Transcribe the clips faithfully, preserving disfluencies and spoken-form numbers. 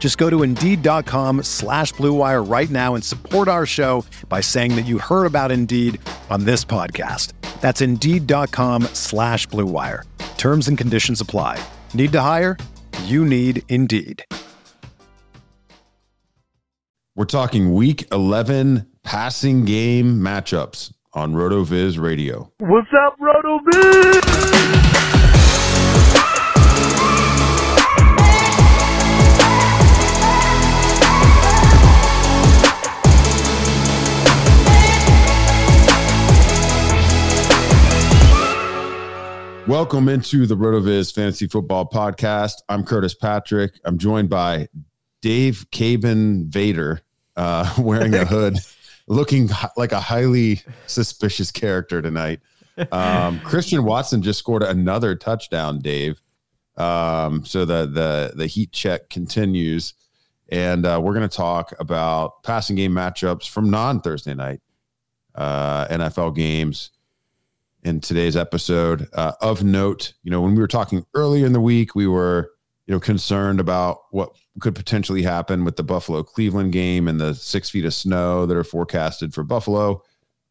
Just go to Indeed.com slash Blue Wire right now and support our show by saying that you heard about Indeed on this podcast. That's Indeed.com slash Blue Wire. Terms and conditions apply. Need to hire? You need Indeed. We're talking Week eleven passing game matchups on Roto-Viz Radio. What's up, Roto-Viz? Welcome into the RotoViz Fantasy Football Podcast. I'm Curtis Patrick. I'm joined by Dave Caben-Vader, uh, wearing a hood, looking like a highly suspicious character tonight. Um, Christian Watson just scored another touchdown, Dave. Um, so the, the, the heat check continues. And uh, we're going to talk about passing game matchups from non-Thursday night uh, N F L games. In today's episode, uh, of note, you know, when we were talking earlier in the week, we were, you know, concerned about what could potentially happen with the Buffalo-Cleveland game and the six feet of snow that are forecasted for Buffalo.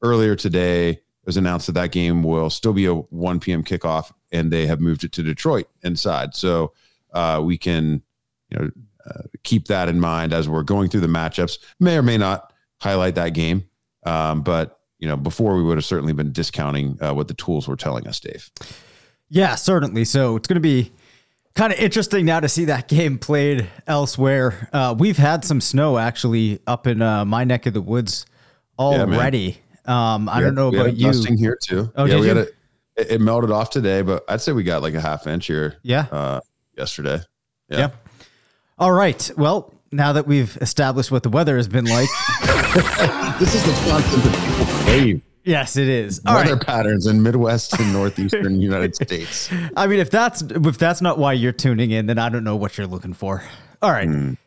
Earlier today, it was announced that that game will still be a one p.m. kickoff, and they have moved it to Detroit inside. So uh, we can, you know, uh, keep that in mind as we're going through the matchups. May or may not highlight that game, um, but. You know, before we would have certainly been discounting uh, what the tools were telling us, Dave. Yeah, certainly. So it's going to be kind of interesting now to see that game played elsewhere. Uh, we've had some snow actually up in uh, my neck of the woods already. Yeah, um, I had, don't know about you. Dusting here too. Oh, yeah, did we you? Had a, it, it melted off today, but I'd say we got like a half inch here. Yeah. Uh, yesterday. Yeah. yeah. All right. Well, now that we've established what the weather has been like. This is the concept that people crave. Yes, it is. All Weather right. patterns in Midwest and Northeastern United States. I mean, if that's if that's not why you're tuning in, then I don't know what you're looking for. All right. Mm.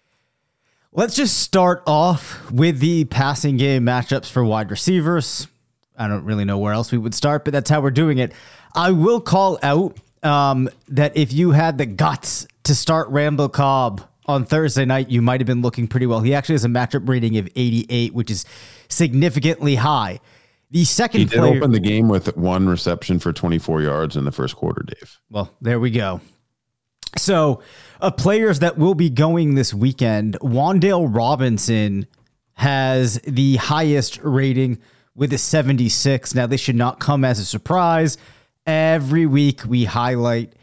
Let's just start off with the passing game matchups for wide receivers. I don't really know where else we would start, but that's how we're doing it. I will call out um, that if you had the guts to start Randall Cobb on Thursday night, you might have been looking pretty well. He actually has a matchup rating of eighty-eight, which is significantly high. The second he did player, open the game with one reception for twenty-four yards in the first quarter, Dave. Well, there we go. So, uh, players that will be going this weekend, Wan'Dale Robinson has the highest rating with a seventy-six. Now, this should not come as a surprise. Every week we highlight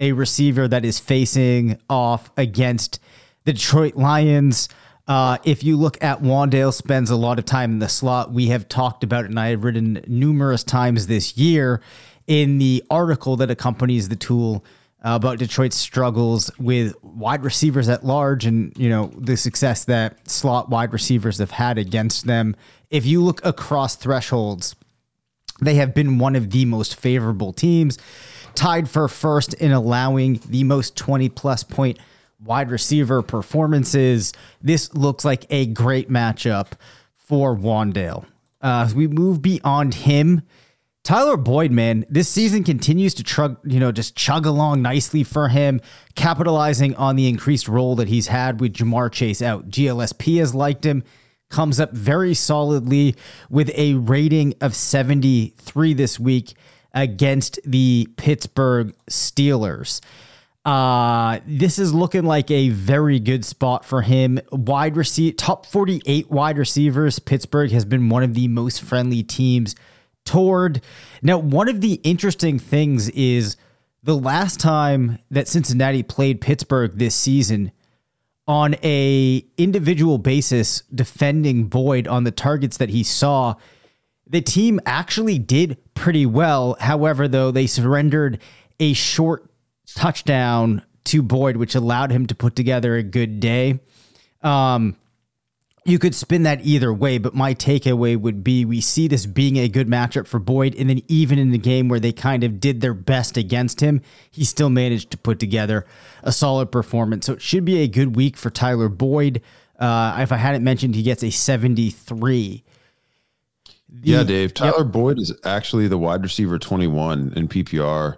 a receiver that is facing off against the Detroit Lions. Uh, if you look at Wan'Dale spends a lot of time in the slot. We have talked about it, and I have written numerous times this year in the article that accompanies the tool uh, about Detroit's struggles with wide receivers at large and, you know, the success that slot wide receivers have had against them. If you look across thresholds, they have been one of the most favorable teams, tied for first in allowing the most twenty-plus point wide receiver performances. This looks like a great matchup for Wan'Dale. Uh, as we move beyond him, Tyler Boyd, man, this season continues to chug, you know, just chug along nicely for him, capitalizing on the increased role that he's had with Jamar Chase out. G L S P has liked him, comes up very solidly with a rating of seventy-three this week against the Pittsburgh Steelers. Uh, this is looking like a very good spot for him. Wide receiver, top forty-eight wide receivers. Pittsburgh has been one of the most friendly teams toward. Now, one of the interesting things is the last time that Cincinnati played Pittsburgh this season, on a individual basis defending Boyd on the targets that he saw, the team actually did pretty well. However, though, they surrendered a short touchdown to Boyd, which allowed him to put together a good day. Um, you could spin that either way, but my takeaway would be we see this being a good matchup for Boyd, and then even in the game where they kind of did their best against him, he still managed to put together a solid performance. So it should be a good week for Tyler Boyd. Uh, if I hadn't mentioned, he gets a seventy-three. The, yeah, Dave, Tyler yep. Boyd is actually the wide receiver twenty-one in P P R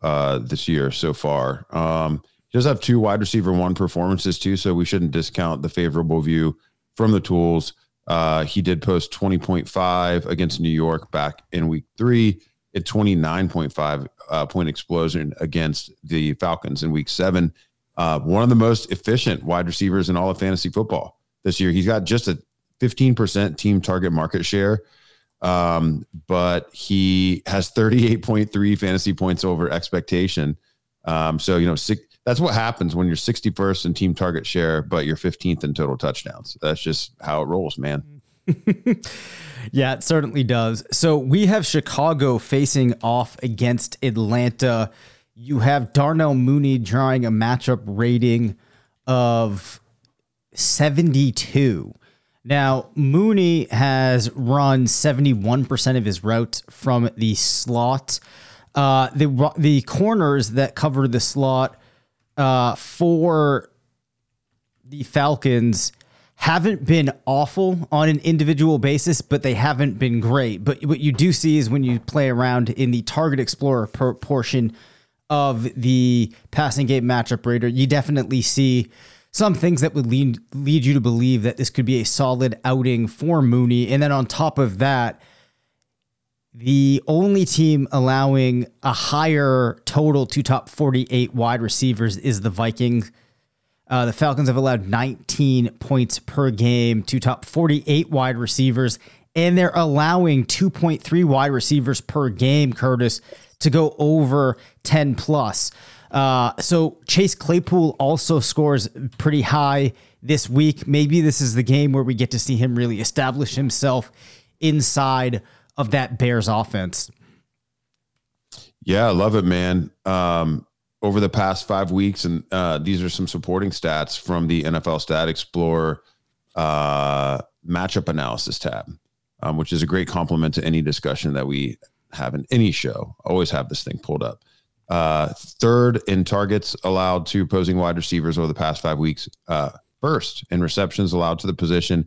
uh, this year so far. Um, he does have two wide receiver one performances too, so we shouldn't discount the favorable view from the tools. Uh, he did post twenty point five against New York back in week three, at twenty-nine point five uh, point explosion against the Falcons in week seven. Uh, one of the most efficient wide receivers in all of fantasy football this year. He's got just a fifteen percent team target market share, um, but he has thirty-eight point three fantasy points over expectation. Um, so, you know, six, that's what happens when you're sixty-first in team target share, but you're fifteenth in total touchdowns. That's just how it rolls, man. Yeah, it certainly does. So we have Chicago facing off against Atlanta. You have Darnell Mooney drawing a matchup rating of seventy-two. Now, Mooney has run seventy-one percent of his routes from the slot. Uh, the, the corners that cover the slot Uh, for the Falcons haven't been awful on an individual basis, but they haven't been great. But what you do see is when you play around in the target explorer portion of the passing game matchup rater, you definitely see some things that would lead, lead you to believe that this could be a solid outing for Mooney. And then on top of that, the only team allowing a higher total to top forty-eight wide receivers is the Vikings. Uh, the Falcons have allowed nineteen points per game to top forty-eight wide receivers, and they're allowing two point three wide receivers per game, Curtis, to go over ten plus. Uh, so Chase Claypool also scores pretty high this week. Maybe this is the game where we get to see him really establish himself inside of that Bears offense. Yeah, I love it, man. Um, over the past five weeks, and uh, these are some supporting stats from the N F L Stat Explorer uh, matchup analysis tab, um, which is a great complement to any discussion that we have in any show. I always have this thing pulled up. Uh, third in targets allowed to opposing wide receivers over the past five weeks. Uh, first in receptions allowed to the position,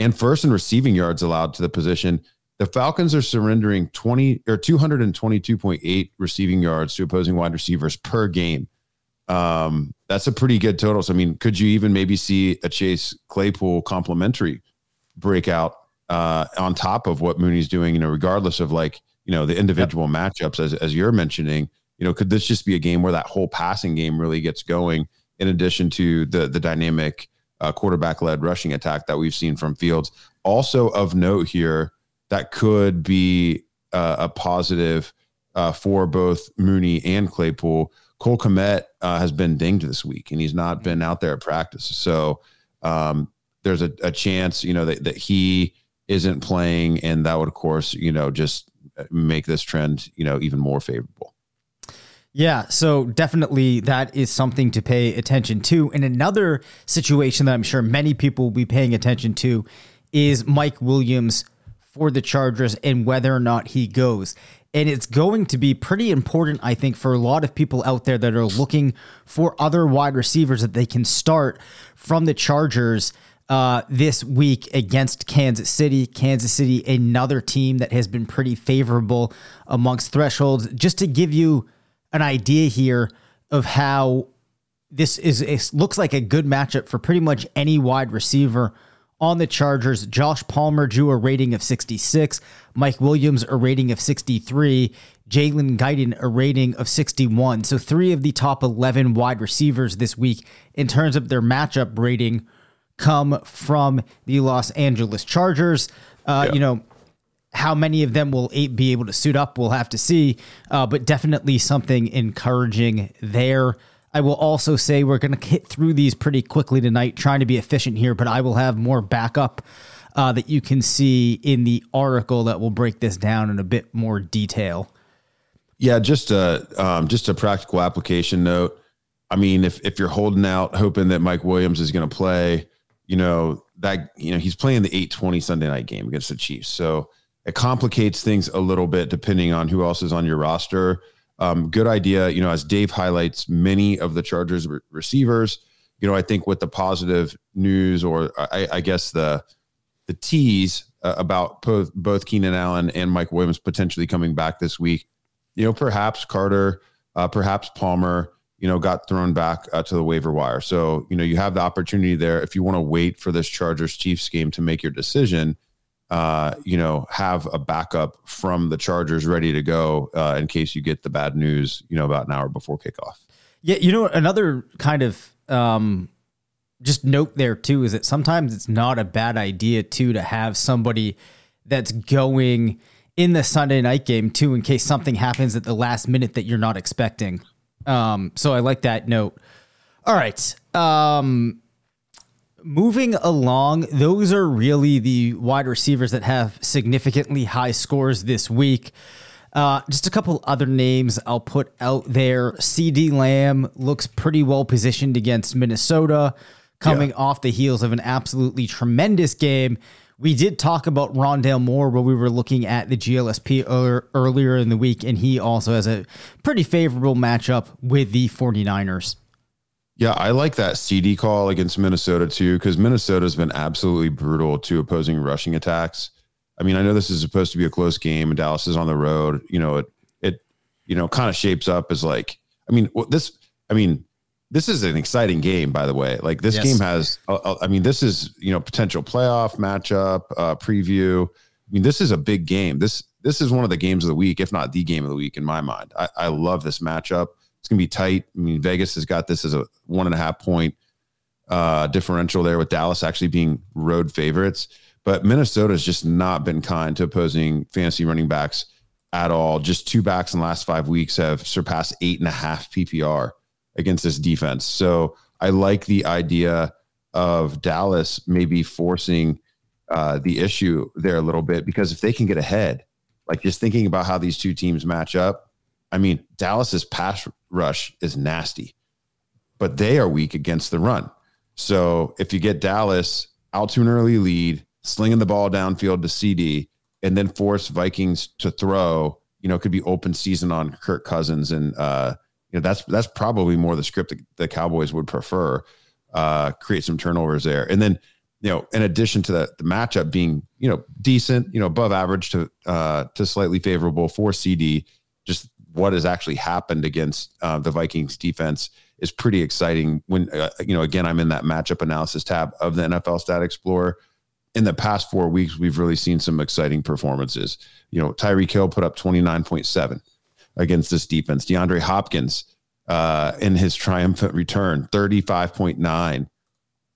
and first in receiving yards allowed to the position. The Falcons are surrendering twenty or two twenty-two point eight receiving yards to opposing wide receivers per game. Um, that's a pretty good total. So, I mean, could you even maybe see a Chase Claypool complimentary breakout uh, on top of what Mooney's doing, you know, regardless of like, you know, the individual yep. matchups as, as you're mentioning, you know, could this just be a game where that whole passing game really gets going in addition to the, the dynamic uh, quarterback led rushing attack that we've seen from Fields? Also of note here, that could be uh, a positive uh, for both Mooney and Claypool. Cole Kmet uh, has been dinged this week, and he's not been out there at practice. So um, there's a, a chance, you know, that, that he isn't playing, and that would, of course, you know, just make this trend, you know, even more favorable. Yeah, so definitely that is something to pay attention to. And another situation that I'm sure many people will be paying attention to is Mike Williams for the Chargers and whether or not he goes. And it's going to be pretty important, I think, for a lot of people out there that are looking for other wide receivers that they can start from the Chargers uh, this week against Kansas City. Kansas City, another team that has been pretty favorable amongst thresholds. Just to give you an idea here of how this is, it looks like a good matchup for pretty much any wide receiver on the Chargers. Josh Palmer drew a rating of sixty-six. Mike Williams, a rating of sixty-three. Jalen Guyton, a rating of sixty-one. So three of the top eleven wide receivers this week in terms of their matchup rating come from the Los Angeles Chargers. Uh, yeah. You know, How many of them will be able to suit up, we'll have to see, uh, but definitely something encouraging there. I will also say we're going to hit through these pretty quickly tonight, trying to be efficient here, but I will have more backup uh, that you can see in the article that will break this down in a bit more detail. Yeah, just a, um, just a practical application note. I mean, if if you're holding out, hoping that Mike Williams is going to play, you know, that, you know, he's playing the eight twenty Sunday night game against the Chiefs. So it complicates things a little bit depending on who else is on your roster. Um, good idea. You know, as Dave highlights many of the Chargers re- receivers, you know, I think with the positive news, or I, I guess the the tease uh, about both, both Keenan Allen and Mike Williams potentially coming back this week, you know, perhaps Carter, uh, perhaps Palmer, you know, got thrown back uh, to the waiver wire. So, you know, you have the opportunity there. If you want to wait for this Chargers Chiefs game to make your decision, uh, you know, have a backup from the Chargers ready to go uh, in case you get the bad news, you know, about an hour before kickoff. Yeah. You know, another kind of um, just note there too, is that sometimes it's not a bad idea too, to have somebody that's going in the Sunday night game too, in case something happens at the last minute that you're not expecting. Um, so I like that note. All right. Um, moving along, those are really the wide receivers that have significantly high scores this week. Uh, just a couple other names I'll put out there. CeeDee Lamb looks pretty well positioned against Minnesota, coming yeah. off the heels of an absolutely tremendous game. We did talk about Rondale Moore when we were looking at the G L S P er, earlier in the week, and he also has a pretty favorable matchup with the 49ers. Yeah, I like that C D call against Minnesota too, because Minnesota's been absolutely brutal to opposing rushing attacks. I mean, I know this is supposed to be a close game, and Dallas is on the road. You know, it it you know kind of shapes up as like, I mean, this I mean. This is an exciting game, by the way. Like this yes. game has, uh, I mean, this is, you know, potential playoff matchup uh, preview. I mean, this is a big game. This, this is one of the games of the week, if not the game of the week in my mind. I, I love this matchup. It's going to be tight. I mean, Vegas has got this as a one and a half point uh, differential there, with Dallas actually being road favorites, but Minnesota's just not been kind to opposing fantasy running backs at all. Just two backs in the last five weeks have surpassed eight and a half P P R against this defense. So I like the idea of Dallas maybe forcing uh, the issue there a little bit, because if they can get ahead, like just thinking about how these two teams match up, I mean, Dallas's pass rush is nasty, but they are weak against the run. So if you get Dallas out to an early lead, slinging the ball downfield to C D, and then force Vikings to throw, you know, it could be open season on Kirk Cousins, and, uh, you know, that's that's probably more the script that the Cowboys would prefer. Uh, create some turnovers there, and then, you know, in addition to that, the matchup being, you know, decent, you know, above average to uh, to slightly favorable for C D. Just what has actually happened against uh, the Vikings defense is pretty exciting. When uh, you know, again, I'm in that matchup analysis tab of the N F L Stat Explorer. In the past four weeks, we've really seen some exciting performances. You know, Tyreek Hill put up twenty-nine point seven. against this defense. DeAndre Hopkins uh, in his triumphant return, thirty-five point nine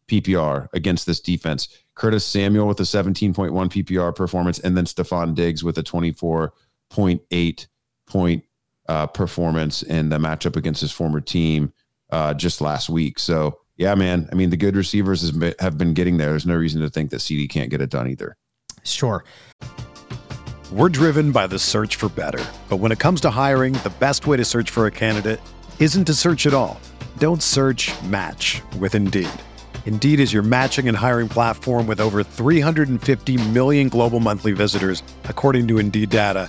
P P R against this defense. Curtis Samuel with a seventeen point one P P R performance, and then Stephon Diggs with a twenty-four point eight point uh, performance in the matchup against his former team uh, just last week. So, yeah, man, I mean, the good receivers been, have been getting there. There's no reason to think that C D can't get it done either. Sure. We're driven by the search for better. But when it comes to hiring, the best way to search for a candidate isn't to search at all. Don't search, match with Indeed. Indeed is your matching and hiring platform with over three hundred fifty million global monthly visitors, according to Indeed data,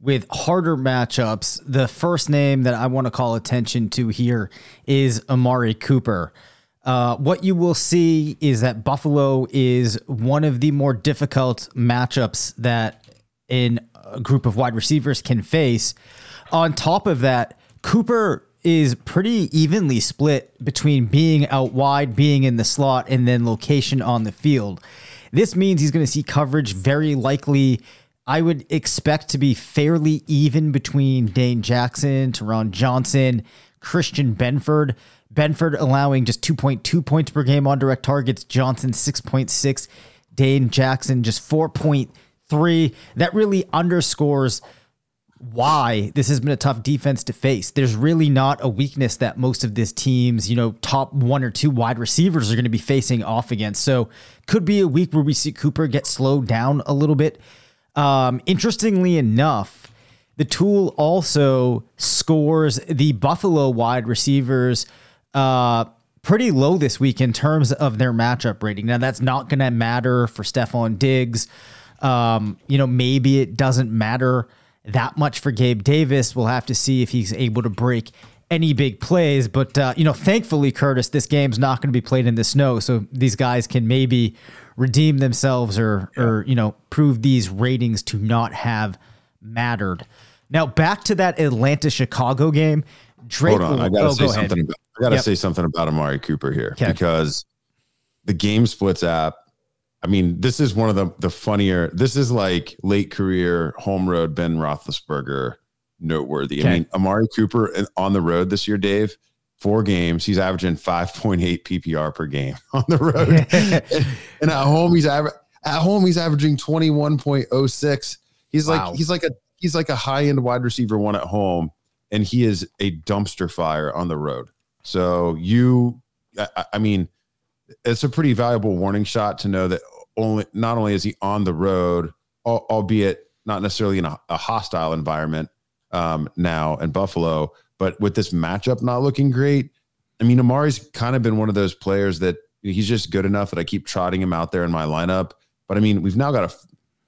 with harder matchups, the first name that I want to call attention to here is Amari Cooper. Uh, what you will see is that Buffalo is one of the more difficult matchups that in a group of wide receivers can face. On top of that, Cooper is pretty evenly split between being out wide, being in the slot, and then location on the field. This means he's going to see coverage very likely. I would expect to be fairly even between Dane Jackson, Teron Johnson, Christian Benford. Benford allowing just two point two points per game on direct targets. Johnson six point six. Dane Jackson just four point three. That really underscores why this has been a tough defense to face. There's really not a weakness that most of this team's, you know, top one or two wide receivers are going to be facing off against. So could be a week where we see Cooper get slowed down a little bit. Um, interestingly enough, the tool also scores the Buffalo wide receivers uh, pretty low this week in terms of their matchup rating. Now that's not going to matter for Stephon Diggs. Um, you know, maybe it doesn't matter that much for Gabe Davis. We'll have to see if he's able to break any big plays. But, uh, you know, thankfully, Curtis, this game's not going to be played in the snow. So these guys can maybe redeem themselves or, or, you know, prove these ratings to not have mattered. Now, back to that Atlanta-Chicago game. Drake, hold on. I got to oh, say, go something about, I gotta yep. say something about Amari Cooper here okay. because the Game Splits app, I mean, this is one of the, the funnier, this is like late career home road Ben Roethlisberger noteworthy. Okay. I mean, Amari Cooper on the road this year, Dave, four games, he's averaging five point eight P P R per game on the road. And at home, he's aver- at home, he's averaging twenty-one point oh six. He's like, wow. he's like a, he's like a high end wide receiver one at home, and he is a dumpster fire on the road. So you, I, I mean, it's a pretty valuable warning shot to know that only not only is he on the road, albeit not necessarily in a, a hostile environment um, now in Buffalo, but with this matchup not looking great. I mean, Amari's kind of been one of those players that he's just good enough that I keep trotting him out there in my lineup. But I mean, we've now got a,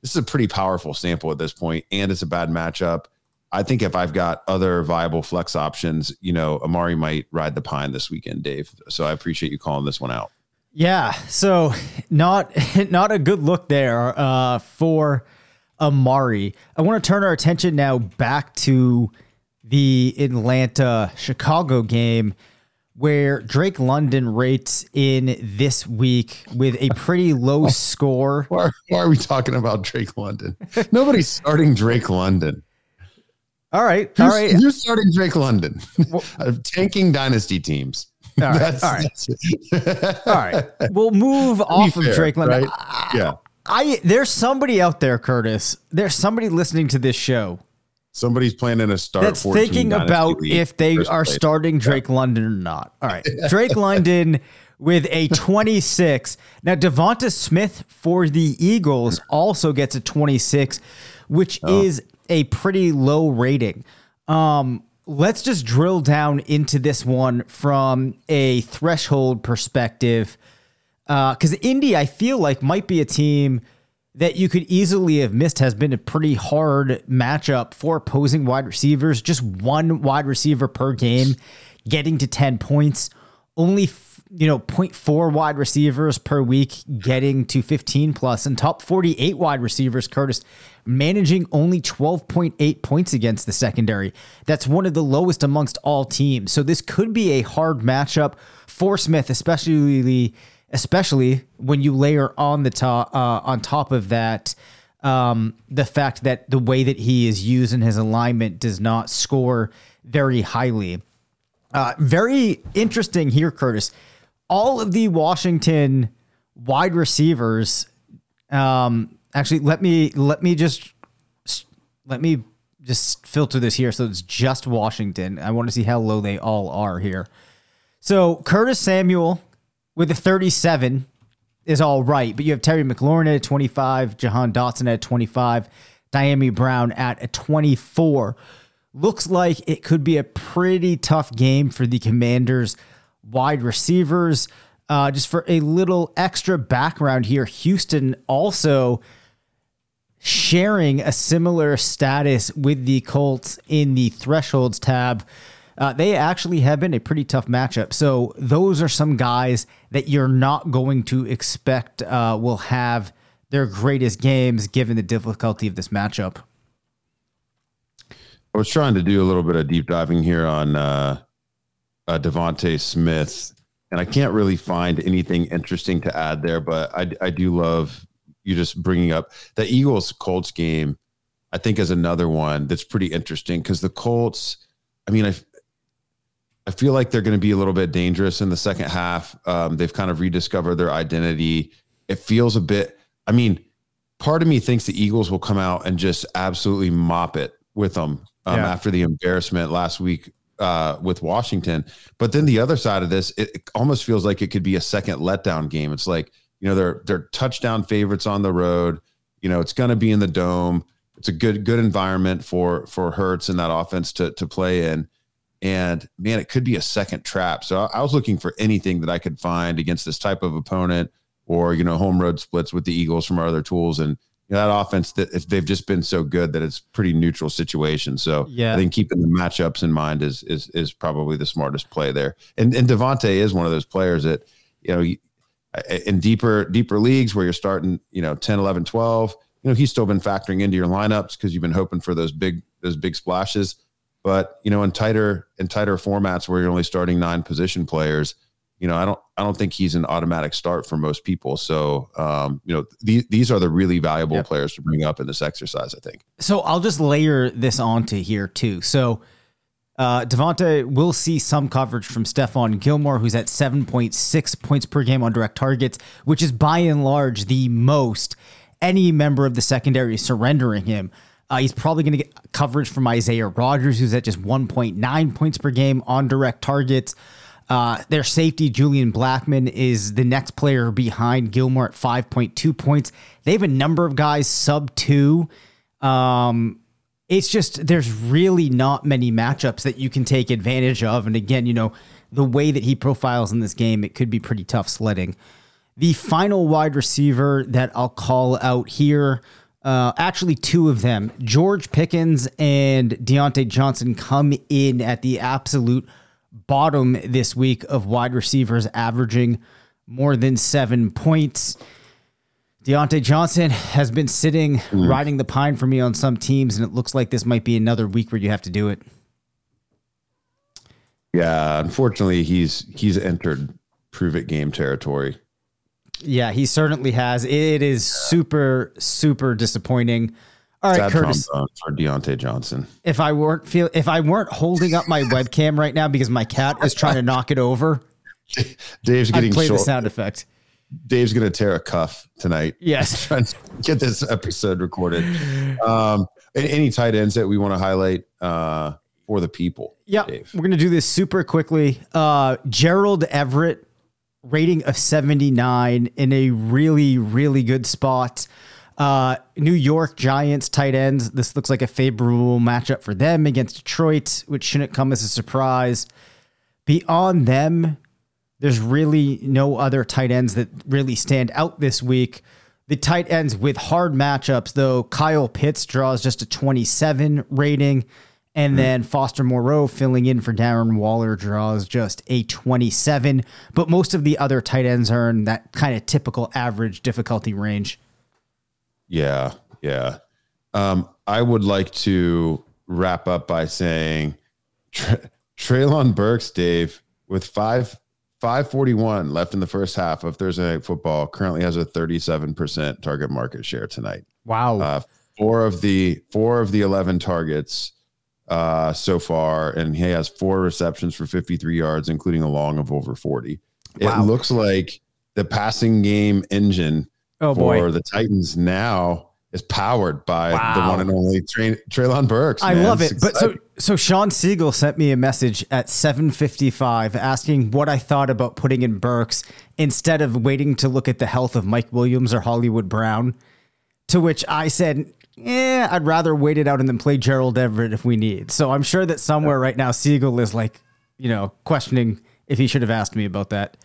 this is a pretty powerful sample at this point, and it's a bad matchup. I think if I've got other viable flex options, you know, Amari might ride the pine this weekend, Dave. So I appreciate you calling this one out. Yeah, so not not a good look there uh, for Amari. I want to turn our attention now back to the Atlanta-Chicago game where Drake London rates in this week with a pretty low score. Why, why are we talking about Drake London? Nobody's starting Drake London. All right, all right. You're, you're starting Drake London. Well, tanking dynasty teams. All right. That's, all right. all right. We'll move off fair, of Drake London. Right? Yeah. I, I there's somebody out there, Curtis. There's somebody listening to this show. Somebody's planning a start. That's thinking about if they are place. starting Drake yeah. London or not. All right. Drake London with a twenty-six. Now, Devonta Smith for the Eagles also gets a twenty-six, which oh. is a pretty low rating. Um, Let's just drill down into this one from a threshold perspective. Because uh, Indy, I feel like, might be a team that you could easily have missed, has been a pretty hard matchup for opposing wide receivers. Just one wide receiver per game getting to ten points. Only, you know, zero point four wide receivers per week getting to fifteen plus. And top forty-eight wide receivers, Curtis, managing only twelve point eight points against the secondary. That's one of the lowest amongst all teams. So this could be a hard matchup for Smith, especially especially when you layer on the top, uh, on top of that um, the fact that the way that he is used in his alignment does not score very highly. Uh, very interesting here, Curtis. All of the Washington wide receivers. Um, Actually, let me let me just let me just filter this here. So it's just Washington. I want to see how low they all are here. So Curtis Samuel with a thirty-seven is all right, but you have Terry McLaurin at a twenty-five, Jahan Dotson at a twenty-five, Diami Brown at a twenty-four. Looks like it could be a pretty tough game for the Commanders wide receivers. Uh, just for a little extra background here, Houston also sharing a similar status with the Colts in the thresholds tab. Uh, they actually have been a pretty tough matchup. So those are some guys that you're not going to expect uh, will have their greatest games given the difficulty of this matchup. I was trying to do a little bit of deep diving here on uh, uh, Devonta Smith, and I can't really find anything interesting to add there, but I, I do love you just bringing up the Eagles-Colts game. I think is another one that's pretty interesting because the Colts, I mean, I I feel like they're going to be a little bit dangerous in the second half. Um, they've kind of rediscovered their identity. It feels a bit, I mean, part of me thinks the Eagles will come out and just absolutely mop it with them um, yeah. after the embarrassment last week uh, with Washington. But then the other side of this, it, it almost feels like it could be a second letdown game. It's like, you know, they're, they're touchdown favorites on the road. You know, it's going to be in the dome. It's a good, good environment for, for Hurts and that offense to, to play in. And man, it could be a second trap. So I, I was looking for anything that I could find against this type of opponent or, you know, home road splits with the Eagles from our other tools. And you know, that offense, that they've just been so good that it's pretty neutral situation. So yeah. I think keeping the matchups in mind is, is, is probably the smartest play there. And, and Devontae is one of those players that, you know, in deeper, deeper leagues where you're starting, you know, ten, eleven, twelve, you know, he's still been factoring into your lineups because you've been hoping for those big, those big splashes. But, you know, in tighter, in tighter formats where you're only starting nine position players, you know, I don't, I don't think he's an automatic start for most people. So, um, you know, these, these are the really valuable yep. players to bring up in this exercise, I think. So I'll just layer this onto here too. So, uh, Devonta will see some coverage from Stephon Gilmore, who's at seven point six points per game on direct targets, which is by and large the most any member of the secondary is surrendering him. Uh, he's probably going to get coverage from Isaiah Rodgers, who's at just one point nine points per game on direct targets. Uh, their safety, Julian Blackmon, is the next player behind Gilmore at five point two points. They have a number of guys sub two. Um, it's just there's really not many matchups that you can take advantage of. And again, you know, the way that he profiles in this game, it could be pretty tough sledding. The final wide receiver that I'll call out here, uh, actually two of them, George Pickens and Diontae Johnson come in at the absolute bottom this week of wide receivers averaging more than seven points. Diontae Johnson has been sitting, mm-hmm. riding the pine for me on some teams, and it looks like this might be another week where you have to do it. Yeah, unfortunately, he's he's entered prove-it game territory. Yeah, he certainly has. It is super, super disappointing. All right, Sad Curtis, for Diontae Johnson. If I weren't feel, if I weren't holding up my webcam right now because my cat is trying to knock it over, Dave's getting I'd play short. The sound effect. Dave's gonna tear a cuff tonight. Yes, trying to get this episode recorded. Um, any tight ends that we want to highlight uh, for the people? Yeah, we're gonna do this super quickly. Uh, Gerald Everett. Rating of seventy-nine in a really, really good spot. Uh, New York Giants tight ends. This looks like a favorable matchup for them against Detroit, which shouldn't come as a surprise. Beyond them, there's really no other tight ends that really stand out this week. The tight ends with hard matchups, though, Kyle Pitts draws just a twenty-seven rating. And then Foster Moreau filling in for Darren Waller draws just a twenty-seven. But most of the other tight ends are in that kind of typical average difficulty range. Yeah, yeah. Um, I would like to wrap up by saying Tre- Treylon Burks, Dave, with five five forty-one left in the first half of Thursday Night Football, currently has a thirty-seven percent target market share tonight. Wow. Uh, four of the four of the eleven targets uh so far, and he has four receptions for fifty-three yards, including a long of over forty. Wow. It looks like the passing game engine oh, for boy. the Titans now is powered by wow. the one and only Tre- Treylon Burks. I man. love it. But so so Sean Siegel sent me a message at seven fifty-five asking what I thought about putting in Burks instead of waiting to look at the health of Mike Williams or Hollywood Brown, to which I said, eh, I'd rather wait it out and then play Gerald Everett if we need. So I'm sure that somewhere right now, Siegel is like, you know, questioning if he should have asked me about that.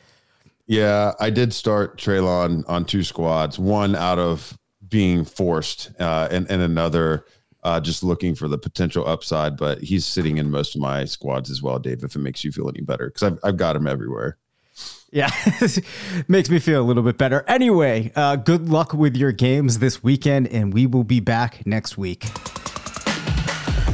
Yeah, I did start Treylon on two squads, one out of being forced uh, and, and another uh, just looking for the potential upside. But he's sitting in most of my squads as well, Dave, if it makes you feel any better, because I've, I've got him everywhere. Yeah, makes me feel a little bit better. Anyway, uh, good luck with your games this weekend, and we will be back next week.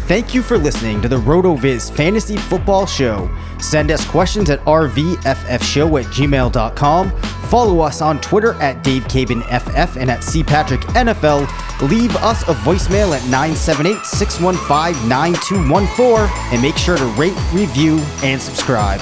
Thank you for listening to the Roto-Viz Fantasy Football Show. Send us questions at r v f f show at gmail dot com. Follow us on Twitter at Dave Caben F F and at C Patrick N F L. Leave us a voicemail at nine seven eight, six one five, nine two one four. And make sure to rate, review, and subscribe.